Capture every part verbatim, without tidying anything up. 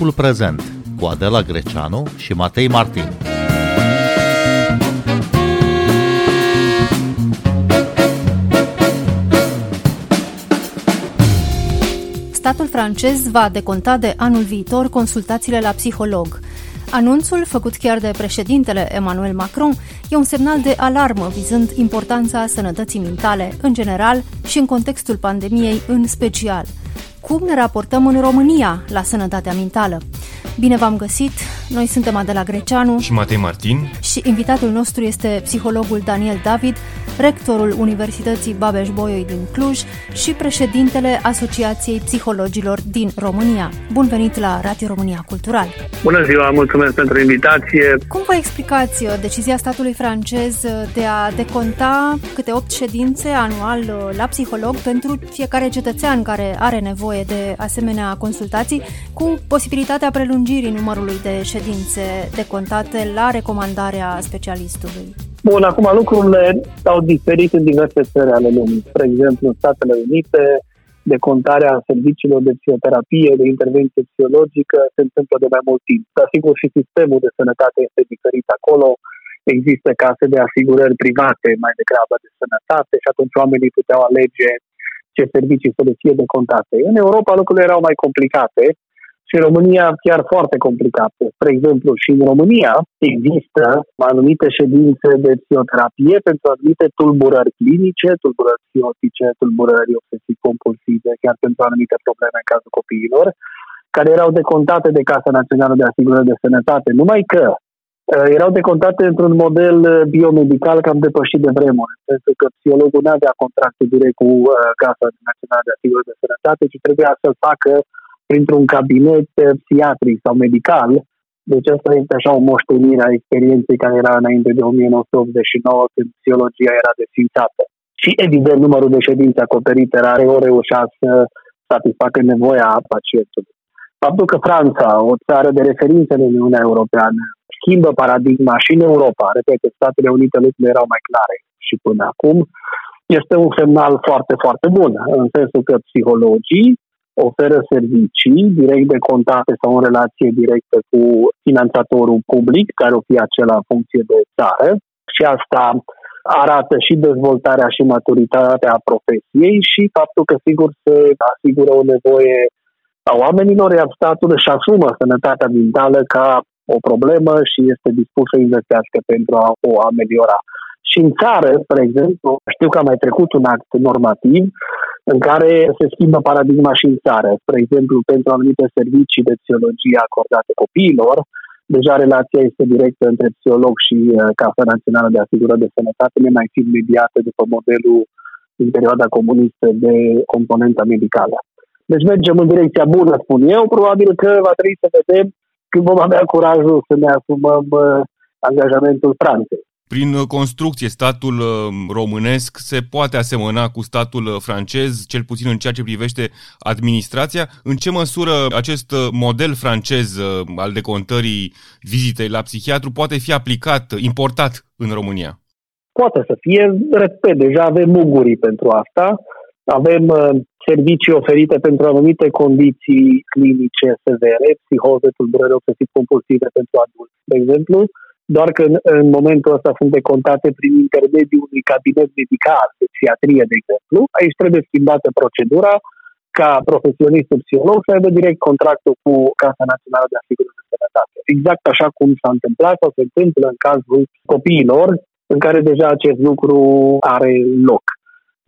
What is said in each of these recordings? Timpul Prezent cu Adela Greceanu și Matei Martin. Statul francez va deconta de anul viitor consultațiile la psiholog. Anunțul, făcut chiar de președintele Emmanuel Macron, e un semnal de alarmă vizând importanța sănătății mentale în general și în contextul pandemiei în special. Cum ne raportăm în România la sănătatea mentală? Bine v-am găsit! Noi suntem Adela Greceanu și Matei Martin și invitatul nostru este psihologul Daniel David, rectorul Universității Babeș-Bolyai din Cluj și președintele Asociației Psihologilor din România. Bun venit la Radio România Cultural! Bună ziua, mulțumesc pentru invitație! Cum vă explicați decizia statului francez de a deconta câte opt ședințe anual la psiholog pentru fiecare cetățean care are nevoie de asemenea consultații, cu posibilitatea prelungirii numărului de ședințe decontate la recomandarea specialistului? Bun, acum lucrurile s-au diferit în diverse țări ale lumii. Spre exemplu, în Statele Unite, decontarea serviciilor de psihoterapie, de intervenție psihologică se întâmplă de mai mult timp. Dar sigur și sistemul de sănătate este diferit acolo. Există case de asigurări private mai degrabă de sănătate și atunci oamenii puteau alege ce servicii să le fie decontate. În Europa lucrurile erau mai complicate. Și în România chiar foarte complicate. Spre exemplu, și în România există anumite ședințe de psihoterapie pentru anumite tulburări clinice, tulburări psihotice, tulburări obsesiv-compulsive, chiar pentru anumite probleme în cazul copiilor, care erau decontate de Casa Națională de Asigurări de Sănătate, numai că erau decontate într-un model biomedical cam depășit de vremuri, pentru că psihologul nu avea contracte direct cu Casa Națională de Asigurări de Sănătate, ci trebuia să-l facă printr-un cabinet psihiatric sau medical. Deci asta este așa o moștenire a experienței care era înainte de nouăsprezece optzeci și nouă, când psihologia era desfințată. Și evident, numărul de ședințe acoperite rare ori reușea să satisfacă nevoia pacientului. Faptul că Franța, o țară de referință în Uniunea Europeană, schimbă paradigma și în Europa, repet, Statele Unite lucrurile erau mai clare și până acum, este un semnal foarte, foarte bun, în sensul că psihologii oferă servicii direct decontate sau în relație directă cu finanțatorul public, care o fi acela în funcție de țară, și asta arată și dezvoltarea și maturitatea profesiei și faptul că sigur se asigură o nevoie a oamenilor, iar statul își asumă sănătatea mentală ca o problemă și este dispus să investească pentru a o ameliora. Și în țară, spre exemplu, știu că a mai trecut un act normativ în care se schimbă paradigma și în țară. Spre exemplu, pentru anumite servicii de psihologie acordate copiilor, deja relația este directă între psiholog și Casa Națională de Asigurări de Sănătate, ne mai fiind mediată după modelul din perioada comunistă de componența medicală. Deci mergem în direcția bună, spun eu. Probabil că va trebui să vedem când vom avea curajul să ne asumăm angajamentul Franței. Prin construcție, statul românesc se poate asemăna cu statul francez, cel puțin în ceea ce privește administrația. În ce măsură acest model francez al decontării vizitei la psihiatru poate fi aplicat, importat în România? Poate să fie, repet, deja avem mugurii pentru asta. Avem servicii oferite pentru anumite condiții clinice severe, psihoze, tulburări obsesiv-compulsive pentru adulți, de exemplu. Doar că în, în momentul ăsta sunt decontate prin intermediul unui cabinet medical, de psihiatrie, de exemplu. Aici trebuie schimbată procedura ca profesionistul psiholog să aibă direct contractul cu Casa Națională de Asigurări de Sănătate. Exact așa cum s-a întâmplat sau se întâmplă în cazul copiilor, în care deja acest lucru are loc.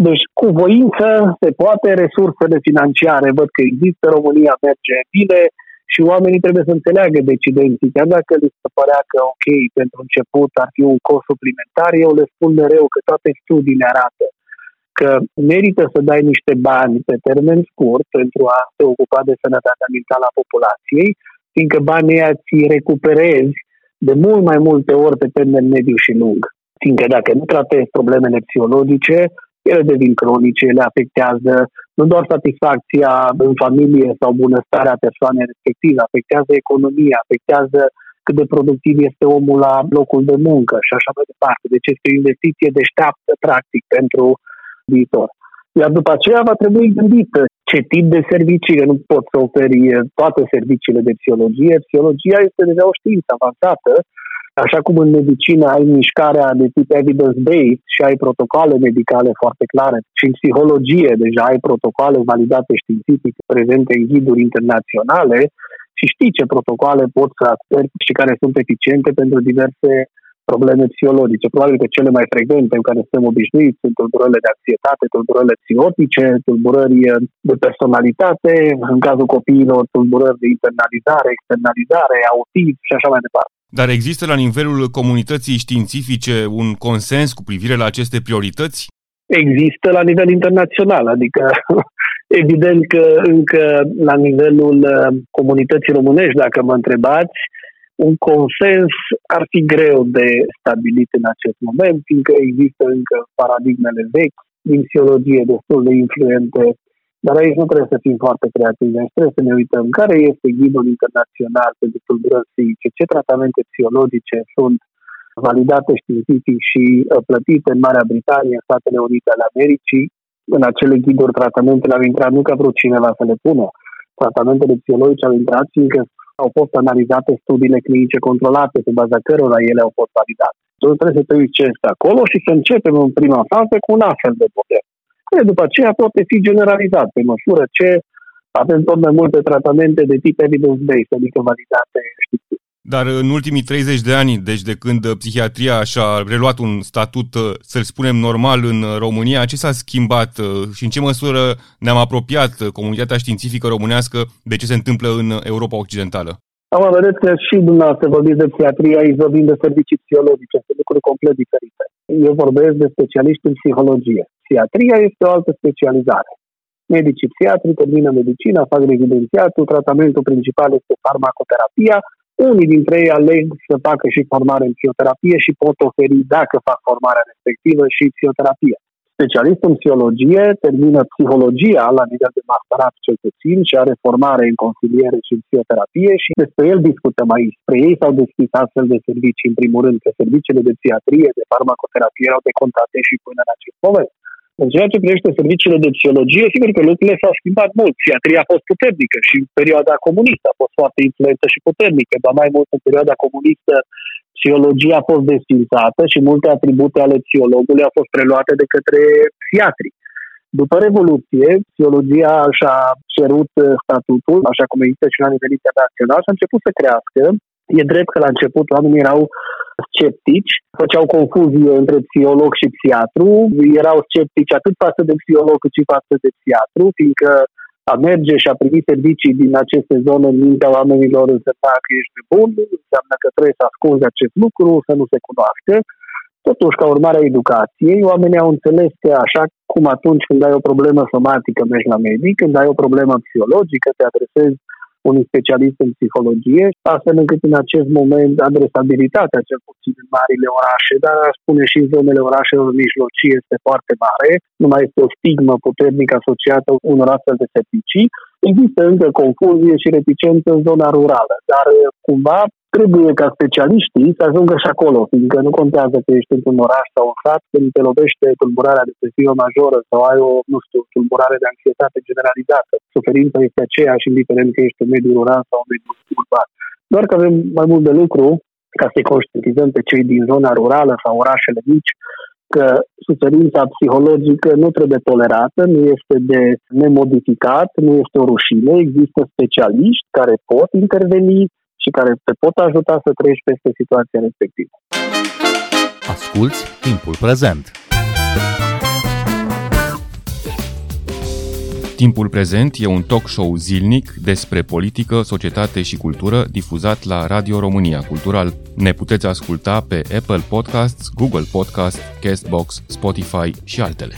Deci, cu voință se poate, resursele financiare văd că există, România merge bine, și oamenii trebuie să înțeleagă decidenții. Chiar dacă li se părea că, ok, pentru început ar fi un cost suplimentar, eu le spun mereu că toate studiile arată că merită să dai niște bani pe termen scurt pentru a te ocupa de sănătatea mentală a populației, fiindcă banii aia ți-i recuperezi de mult mai multe ori pe termen mediu și lung. Fiindcă dacă nu tratezi problemele psihologice, ele devin cronice, ele afectează nu doar satisfacția în familie sau bunăstarea persoanei respective, afectează economia, afectează cât de productiv este omul la locul de muncă și așa mai departe. Deci este o investiție deșteaptă, practic, pentru viitor. Iar după aceea va trebui gândită ce tip de servicii, că nu pot să oferi toate serviciile de psihologie. Psihologia este deja o știință avansată, așa cum în medicină ai mișcarea de tip evidence-based și ai protocoale medicale foarte clare. Și în psihologie deja ai protocoale validate științific, prezente în ghiduri internaționale și știi ce protocoale pot să aplici și care sunt eficiente pentru diverse probleme psihologice. Probabil că cele mai frecvente în care suntem obișnuiți sunt tulburările de anxietate, tulburările psihotice, tulburări de personalitate, în cazul copiilor tulburări de internalizare, externalizare, autism și așa mai departe. Dar există la nivelul comunității științifice un consens cu privire la aceste priorități? Există la nivel internațional, adică evident că încă la nivelul comunității românești, dacă mă întrebați, un consens ar fi greu de stabilit în acest moment, fiindcă există încă paradigmele vechi din psihologie destul de influente, dar aici nu trebuie să fim foarte creativi, aici trebuie să ne uităm care este ghidul internațional pentru tulburări psihice, ce tratamente psihologice sunt validate științific și plătite în Marea Britanie, în Statele Unite ale Americii. În acele ghiduri tratamentele au intrat nu ca vreo cineva să le pună, tratamentele psihologice au intrat fiindcă au fost analizate studiile clinice controlate, pe baza cărora ele au fost validate. Deci trebuie să te uiți ce este acolo și să începem în prima fază cu un astfel de model. Care după aceea poate fi generalizat pe măsură ce avem tot mai multe tratamente de tip evidence-based, adică validate științific. Dar în ultimii treizeci de ani, deci de când psihiatria și-a reluat un statut, să-l spunem, normal în România, ce s-a schimbat și în ce măsură ne-am apropiat comunitatea științifică românească de ce se întâmplă în Europa Occidentală? Acum, vedeți că și dumneavoastră vorbiți de psihiatrie, aici vorbim de servicii psihologice, sunt lucruri complet diferite. Eu vorbesc de specialiști în psihologie. Psihiatria este o altă specializare. Medicii psihiatri termină medicina, fac rezidențiatul, tratamentul principal este farmacoterapia. Unii dintre ei aleg să facă și formare în psihoterapie și pot oferi, dacă fac formarea respectivă, și psihoterapie. Specialistul în psihologie termină psihologia la nivel de masterat cel puțin și are formare în consiliere și în psihoterapie și despre el discutăm aici. Spre ei s-au deschis astfel de servicii, în primul rând, că serviciile de psihiatrie, de farmacoterapie erau decontate și până în acest moment. În ceea ce privește serviciile de psihologie, sigur că lucrurile s-au schimbat mult. Psihiatria a fost puternică și în perioada comunistă a fost foarte influentă și puternică, dar mai mult în perioada comunistă psihologia a fost desfințată și multe atribute ale psihologului au fost preluate de către psihiatri. După Revoluție, psihologia și-a cerut statutul, așa cum există și la nivel internațional, și a început să crească. E drept că la început oamenii erau sceptici, făceau confuzie între psiholog și psihiatru, erau sceptici atât față de psiholog cât și față de psihiatru, fiindcă a merge și a primi servicii din aceste zone în mintea oamenilor însemna că ești nebun, înseamnă că trebuie să ascunzi acest lucru, să nu se cunoască. Totuși, ca urmare a educației, oamenii au înțeles că așa cum atunci când ai o problemă somatică mergi la medic, când ai o problemă psihologică te adresezi unui specialist în psihologie, astfel încât în acest moment adresabilitatea, cel puțin în marile orașe, dar aș spune și în zonele orașelor mijlocii, este foarte mare, nu mai este o stigmă puternică asociată unor astfel de servicii. Există încă confuzie și reticență în zona rurală, dar cumva trebuie ca specialiștii să ajungă și acolo, fiindcă nu contează că ești într-un oraș sau un sat, când te lovește tulburarea depresivă majoră sau ai o, nu știu, tulburare de anxietate generalizată. Suferința este aceeași, indiferent că ești în mediul rural sau în mediul urban. Doar că avem mai mult de lucru ca să-i conștientizăm pe cei din zona rurală sau orașele mici că suferința psihologică nu trebuie tolerată, nu este de nemodificat, nu este o rușine, există specialiști care pot interveni și care te pot ajuta să treci peste situația respectivă. Asculți Timpul Prezent. Timpul Prezent e un talk show zilnic despre politică, societate și cultură difuzat la Radio România Cultural. Ne puteți asculta pe Apple Podcasts, Google Podcasts, Castbox, Spotify și altele.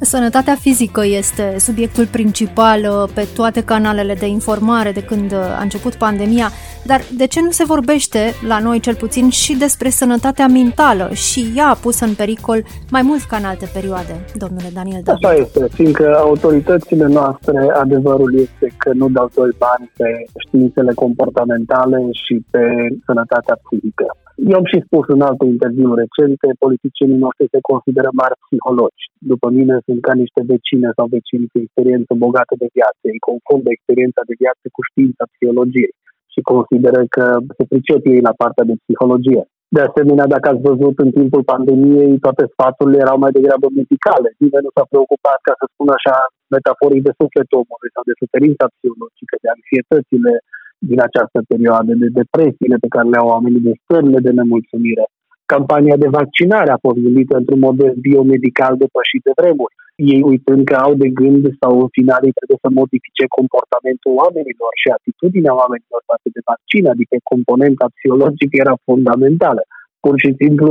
Sănătatea fizică este subiectul principal pe toate canalele de informare de când a început pandemia, dar de ce nu se vorbește, la noi cel puțin, și despre sănătatea mentală și ea pusă în pericol mai mult ca în alte perioade, domnule Daniel David? Așa este, fiindcă autoritățile noastre, adevărul este că nu dau doi bani pe științele comportamentale și pe sănătatea psihică. Eu am și spus în alte interviuri recente, politicienii noștri se consideră mari psihologi. După mine sunt ca niște vecine sau vecini cu experiență bogată de viață. Ei confundă experiența de viață cu știința psihologiei și consideră că se pricep ei la partea de psihologie. De asemenea, dacă ați văzut în timpul pandemiei, toate sfaturile erau mai degrabă medicale. Nimeni nu s-a preocupat, ca să spun așa, metaforic de sufletul omului sau de suferința psihologică, de anxietățile din această perioadă, de depresiile pe care le au oamenii, de stările de nemulțumire. Campania de vaccinare a fost gândită într-un model biomedical depășit de vremuri. Ei, uitând că au de gând sau în final ei trebuie să modifice comportamentul oamenilor și atitudinea oamenilor față de vaccin, adică componenta psihologică era fundamentală. Pur și simplu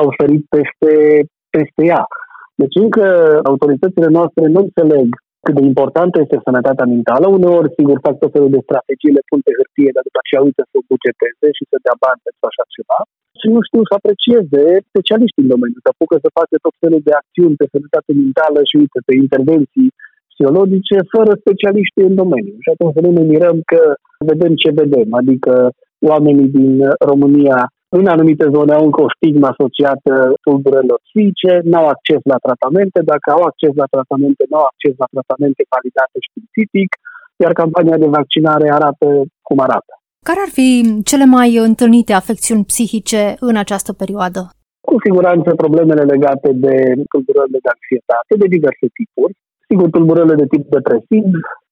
au sărit peste, peste ea. Deci încă autoritățile noastre nu înțeleg cât de importantă este sănătatea mentală. Uneori, sigur, fac tot felul de strategii, le pun pe hârtie, dar după aceea uită să o bugeteze și să dea bani pentru așa ceva. Și nu știu să aprecieze specialiști în domeniu, să apucă să facă tot felul de acțiuni pe sănătate mentală și uite, pe intervenții psihologice fără specialiști în domeniu. Și atunci să nu ne mirăm că vedem ce vedem, adică oamenii din România în anumite zone au încă o stigmă asociată tulburărilor psihice, n-au acces la tratamente, dacă au acces la tratamente, n-au acces la tratamente validate științific, iar campania de vaccinare arată cum arată. Care ar fi cele mai întâlnite afecțiuni psihice în această perioadă? Cu siguranță problemele legate de tulburările de anxietate, de diverse tipuri. Sigur, tulburările de tip depresiv,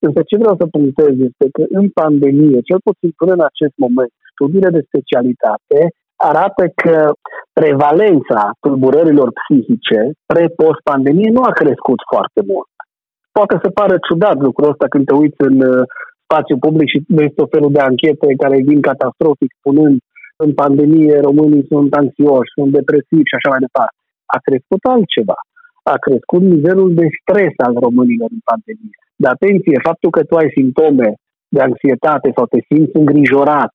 însă ce vreau să punctez este că în pandemie, cel puțin până în acest moment, studiile de specialitate arată că prevalența tulburărilor psihice pre-post-pandemie nu a crescut foarte mult. Poate să pară ciudat lucrul ăsta când te uiți în spațiu public și vezi tot felul de anchete care vin catastrofic, spunând în pandemie românii sunt anxioși, sunt depresivi și așa mai departe. A crescut altceva. A crescut nivelul de stres al românilor în pandemie. Dar atenție, faptul că tu ai simptome de anxietate sau te simți îngrijorat,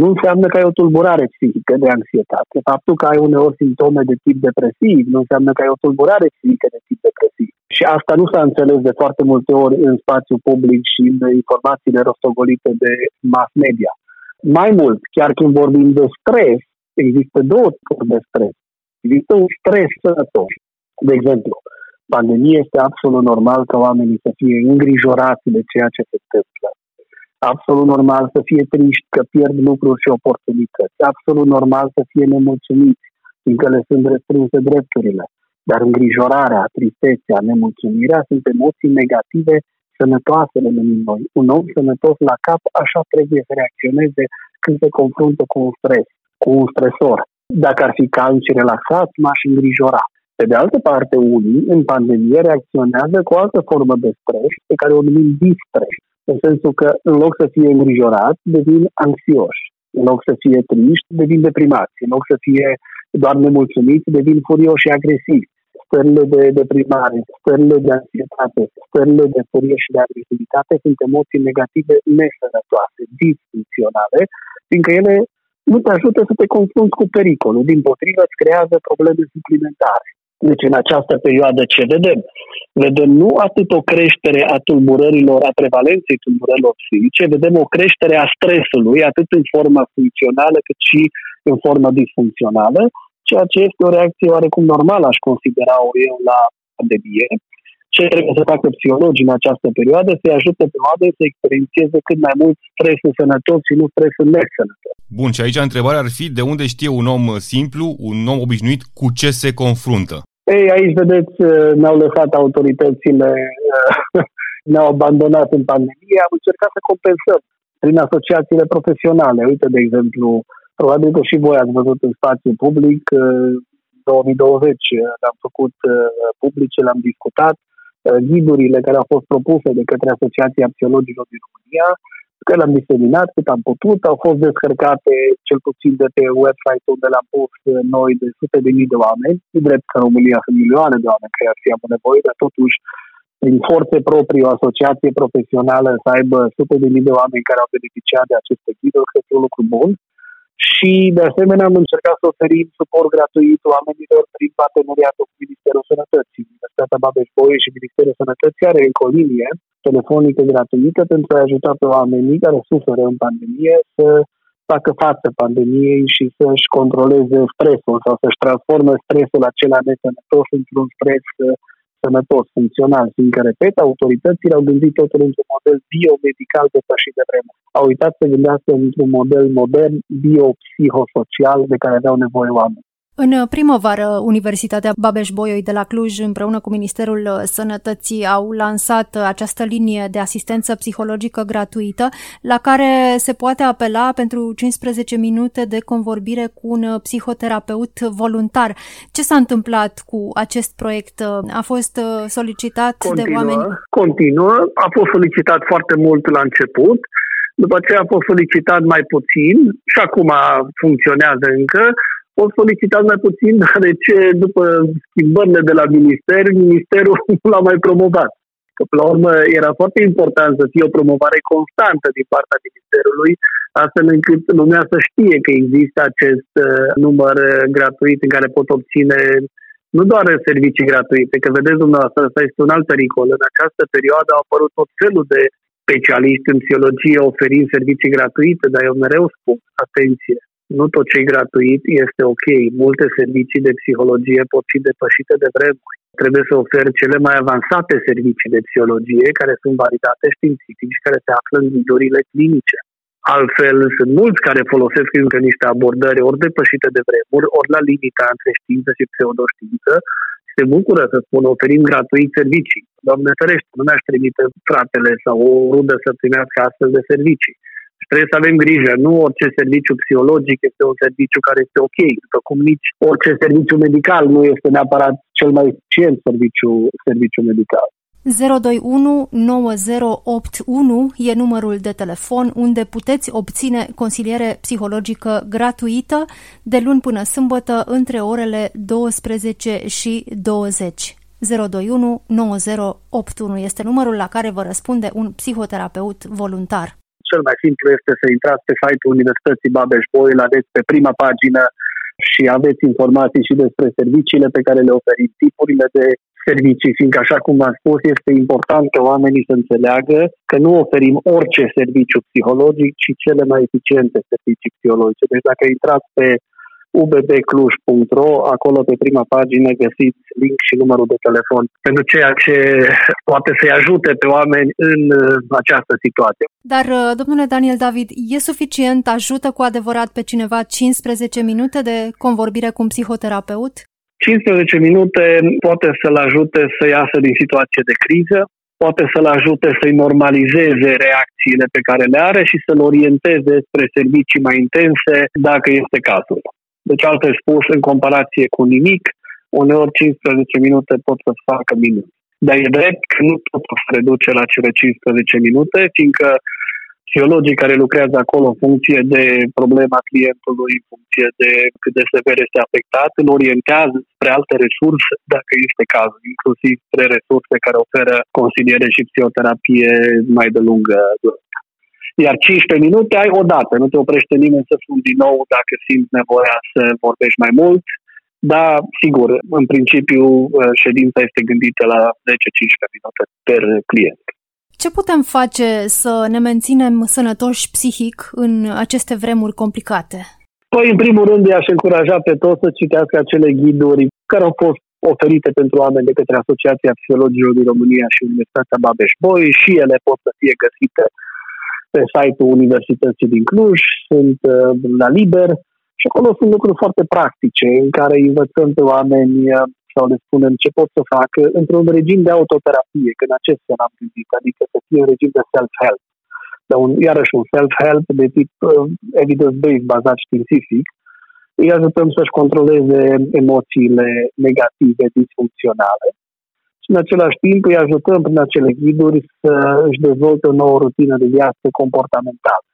nu înseamnă că ai o tulburare psihică de anxietate. Faptul că ai uneori simptome de tip depresiv nu înseamnă că ai o tulburare psihică de tip depresiv. Și asta nu s-a înțeles de foarte multe ori în spațiul public și în informațiile rostogolite de mass media. Mai mult, chiar când vorbim de stres, există două tipuri de stres. Există un stres sănătos. De exemplu, pandemia este absolut normal ca oamenii să fie îngrijorați de ceea ce se întâmplă. Absolut normal să fie triști că pierd lucruri și oportunități. Absolut normal să fie nemulțumiți, fiindcă le sunt restrânse drepturile. Dar îngrijorarea, tristețea, nemulțumirea sunt emoții negative sănătoase în noi. Un om sănătos la cap așa trebuie să reacționeze când se confruntă cu un stres, cu un stresor. Dacă ar fi calm și relaxat, m-aș îngrijora. Pe de altă parte, unii în pandemie reacționează cu o altă formă de stres pe care o numim distres. În sensul că în loc să fie îngrijorați, devin anxioși. În loc să fie triști, devin deprimați. În loc să fie doar nemulțumiți, devin furioși și agresivi. Stările de deprimare, stările de anxietate, stările de furie și de agresivitate sunt emoții negative nesănătoase, disfuncționale, fiindcă ele nu te ajută să te confrunți cu pericolul. Dimpotrivă, îți creează probleme suplimentare. Deci în această perioadă ce vedem? Vedem nu atât o creștere a tulburărilor, a prevalenței tulburărilor psihice, vedem o creștere a stresului, atât în forma funcțională cât și în forma disfuncțională, ceea ce este o reacție oarecum normală, aș considera-o eu, la pandemie. Ce trebuie să facă psihologii în această perioadă? Să-i ajute pe oameni să experiențeze cât mai mult stresul sănătos și nu stresul nesănătos. Bun, și aici întrebarea ar fi de unde știe un om simplu, un om obișnuit, cu ce se confruntă? Ei, aici, vedeți, ne-au lăsat autoritățile, ne-au abandonat în pandemie, am încercat să compensăm prin asociațiile profesionale. Uite, de exemplu, probabil că și voi ați văzut în spațiu public, două mii douăzeci le-am făcut publice, le-am discutat, ghidurile care au fost propuse de către Asociația Psihologilor din România, că le-am diseminat cât am putut, au fost descărcate cel puțin de pe website-ul unde le-am pus noi de sute de mii de oameni. E drept că în România sunt milioane de oameni care ar fi avut nevoie, dar totuși, prin forțe proprii, o asociație profesională să aibă sute de mii de oameni care au beneficiat de aceste ghiduri, cred că e un lucru bun. Și, de asemenea, am încercat să oferim suport gratuit oamenilor prin parteneriatul cu Ministerul Sănătății. Universitatea Babeș-Bolyai și Ministerul Sănătății are încă o linie telefonică gratuită pentru a ajuta pe oamenii care suferă în pandemie să facă față pandemiei și să-și controleze stresul sau să-și transformă stresul acela nesănătos într-un stres sănătos, funcțional, fiindcă, repet, autoritățile au gândit totul într-un model biomedical de și de vreme. Au uitat să gândească într-un model modern, biopsihosocial, de care aveau nevoie oameni. În primăvară, Universitatea Babeș-Bolyai de la Cluj, împreună cu Ministerul Sănătății, au lansat această linie de asistență psihologică gratuită, la care se poate apela pentru cincisprezece minute de convorbire cu un psihoterapeut voluntar. Ce s-a întâmplat cu acest proiect? A fost solicitat continuă, de oameni? Continuă. A fost solicitat foarte mult la început, după aceea a fost solicitat mai puțin și acum funcționează încă. O solicitați mai puțin, deoarece după schimbările de la minister, ministerul nu l-a mai promovat. Că, până la urmă, era foarte important să fie o promovare constantă din partea ministerului, astfel încât lumea să știe că există acest uh, număr gratuit în care pot obține nu doar servicii gratuite, că vedeți dumneavoastră, asta este un alt pericol. În această perioadă au apărut tot felul de specialiști în psihologie oferind servicii gratuite, dar eu mereu spun, atenție, nu tot ce e gratuit este ok. Multe servicii de psihologie pot fi depășite de vremuri. Trebuie să oferi cele mai avansate servicii de psihologie care sunt validate științific și care se află în ghidurile clinice. Altfel, sunt mulți care folosesc încă niște abordări ori depășite de vremuri, ori la limita între știință și pseudoștiință. Se bucură să spună, oferim gratuit servicii. Doamne ferește, nu mi-aș trimite fratele sau o rudă să primească astfel de servicii. Trebuie să avem grijă, nu orice serviciu psihologic este un serviciu care este ok, după cum nici orice serviciu medical nu este neapărat cel mai eficient serviciu, serviciu medical. zero doi unu nouă zero opt unu e numărul de telefon unde puteți obține consiliere psihologică gratuită de luni până sâmbătă între orele douăsprezece și douăzeci. zero doi unu nouă zero opt unu este numărul la care vă răspunde un psihoterapeut voluntar. Cel mai simplu este să intrați pe site-ul Universității Babeș-Bolyai, aveți pe prima pagină și aveți informații și despre serviciile pe care le oferim, tipurile de servicii, fiindcă, așa cum v-am spus, este important că oamenii să înțeleagă că nu oferim orice serviciu psihologic, ci cele mai eficiente servicii psihologice. Deci dacă intrați pe u b b cluj punct r o, acolo pe prima pagină găsiți link și numărul de telefon pentru ceea ce poate să-i ajute pe oameni în această situație. Dar, domnule Daniel David, e suficient? Ajută cu adevărat pe cineva cincisprezece minute de convorbire cu un psihoterapeut? cincisprezece minute poate să-l ajute să iasă din situație de criză, poate să-l ajute să-i normalizeze reacțiile pe care le are și să-l orienteze spre servicii mai intense, dacă este cazul. Deci, altfel spus, în comparație cu nimic, uneori cincisprezece minute pot să facă minut. Dar e drept că nu tot se reduce la cele cincisprezece minute, fiindcă psihologii care lucrează acolo în funcție de problema clientului, în funcție de cât de sever este afectat, îl orientează spre alte resurse, dacă este cazul, inclusiv spre resurse care oferă consiliere și psihoterapie mai de lungă durată. Iar cincisprezece minute ai odată, nu te oprește nimeni să fii din nou dacă simți nevoia să vorbești mai mult, dar, sigur, în principiu, ședința este gândită la zece-cincisprezece minute per client. Ce putem face să ne menținem sănătoși psihic în aceste vremuri complicate? Păi, în primul rând, i-aș încuraja pe toți să citească acele ghiduri care au fost oferite pentru oameni de către Asociația Psihologilor din România și Universitatea Babeș-Bolyai, și ele pot să fie găsite pe site-ul Universității din Cluj, sunt uh, la liber și acolo sunt lucruri foarte practice în care învățăm pe oameni uh, sau le spunem ce pot să facă într-un regim de autoterapie, că în acest fel am gândit, adică să fie un regim de self-help, dar un, iarăși un self-help de tip uh, evidence-based, bazat științific, îi ajutăm să-și controleze emoțiile negative, disfuncționale. În același timp îi ajutăm prin acele ghiduri să își dezvolte o nouă rutină de viață comportamentală.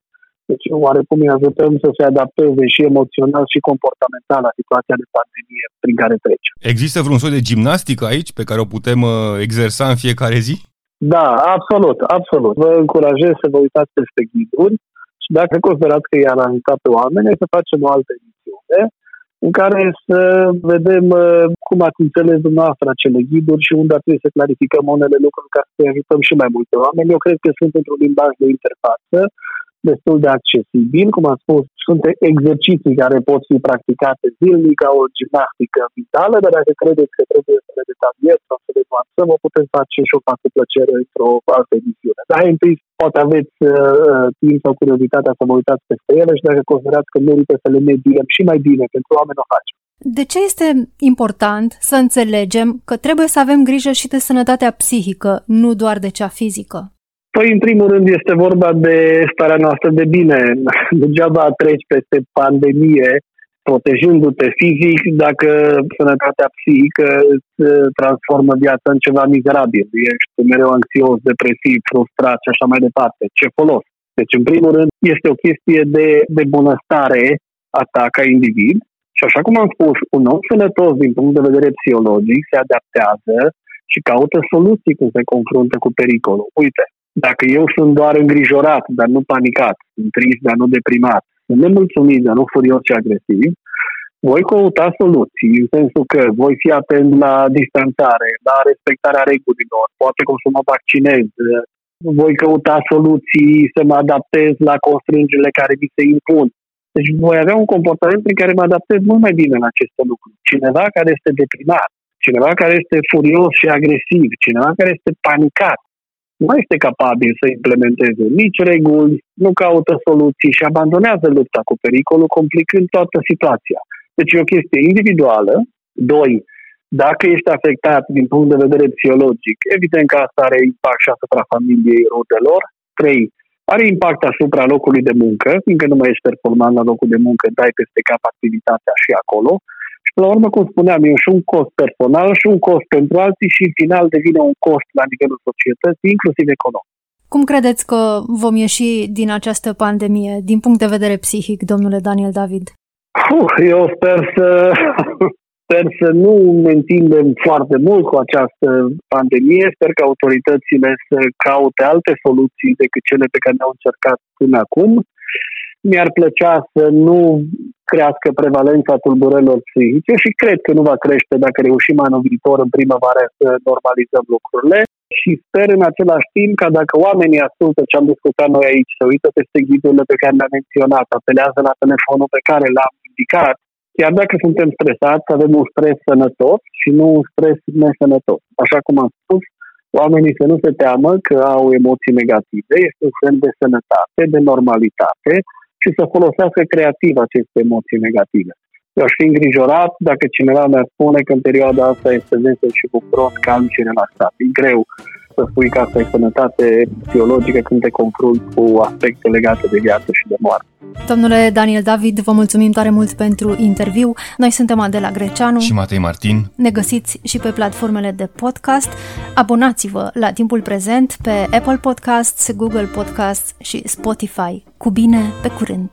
Deci oarecum îi ajutăm să se adapteze și emoțional și comportamental la situația de pandemie prin care trece. Există vreun soi de gimnastică aici pe care o putem uh, exersa în fiecare zi? Da, absolut, absolut. Vă încurajez să vă uitați peste ghiduri și dacă considerați că i-ar ajuta pe oameni, să facem o altă emisiune în care să vedem cum ați înțeles dumneavoastră acele ghiduri și unde ar trebui să clarificăm unele lucruri ca să ajutăm și mai multe oameni. Eu cred că sunt într-un limbaj de interfață destul de accesibil, cum am spus, sunt exerciții care pot fi practicate zilnic, ca o gimnastică vitală, dar dacă credeți că trebuie să le detaliem sau să le nuanțăm, o putem face și o fac cu plăcere într-o altă edițiune. Dar întâi poate aveți uh, timp sau curiozitatea să vă uitați peste ele și dacă considerați că merită să le mediem și mai bine pentru oameni o facem. De ce este important să înțelegem că trebuie să avem grijă și de sănătatea psihică, nu doar de cea fizică? Păi, în primul rând, este vorba de starea noastră de bine. Degeaba treci peste pandemie protejându-te fizic dacă sănătatea psihică îți transformă viața în ceva mizerabil. Ești mereu anxios, depresiv, frustrat și așa mai departe. Ce folos? Deci, în primul rând, este o chestie de, de bunăstare a ta ca individ. Și așa cum am spus, un om sănătos din punct de vedere psihologic se adaptează și caută soluții când se confruntă cu pericolul. Uite, dacă eu sunt doar îngrijorat, dar nu panicat, sunt trist, dar nu deprimat, sunt nemulțumit, dar nu furios și agresiv, voi căuta soluții, în sensul că voi fi atent la distanțare, la respectarea regulilor, poate cum să mă vaccinez, voi căuta soluții să mă adaptez la constrângerile care mi se impun. Deci voi avea un comportament prin care mă adaptez mult mai bine la aceste lucruri. Cineva care este deprimat, cineva care este furios și agresiv, cineva care este panicat, nu este capabil să implementeze nici reguli, nu caută soluții și abandonează lupta cu pericolul, complicând toată situația. Deci e o chestie individuală. Doi, dacă ești afectat din punct de vedere psihologic, evident că asta are impact și asupra familiei, rudelor. Trei, are impact asupra locului de muncă, fiindcă nu mai ești performant la locul de muncă, dai peste cap activitatea și acolo. Și la urmă, cum spuneam, e și un cost personal și un cost pentru alții și în final devine un cost la nivelul societății, inclusiv economic. Cum credeți că vom ieși din această pandemie din punct de vedere psihic, domnule Daniel David? Uh, eu sper să, sper să nu ne întindem foarte mult cu această pandemie. Sper că autoritățile să caute alte soluții decât cele pe care le-au încercat până acum. Mi-ar plăcea să nu crească prevalența tulburărilor psihice și cred că nu va crește dacă reușim anul viitor în primăvară să normalizăm lucrurile și sper în același timp ca dacă oamenii ascultă ce am discutat noi aici, se uită peste ghidurile pe care le-am menționat, apelează la telefonul pe care l-am indicat, chiar dacă suntem stresați, avem un stres sănătos și nu un stres nesănătos. Așa cum am spus, oamenii să nu se teamă că au emoții negative, este un semn de sănătate, de normalitate, și să folosească creativ aceste emoții negative. Eu aș fi îngrijorat dacă cineva mi-ar spune că în perioada asta este vesel și bucuros, calm și relaxat. E greu să spui că asta e sănătate psihologică când te confrunți cu aspecte legate de viață și de moarte. Domnule Daniel David, vă mulțumim tare mult pentru interviu. Noi suntem Adela Greceanu și Matei Martin. Ne găsiți și pe platformele de podcast. Abonați-vă la Timpul Prezent pe Apple Podcasts, Google Podcasts și Spotify. Cu bine, pe curând!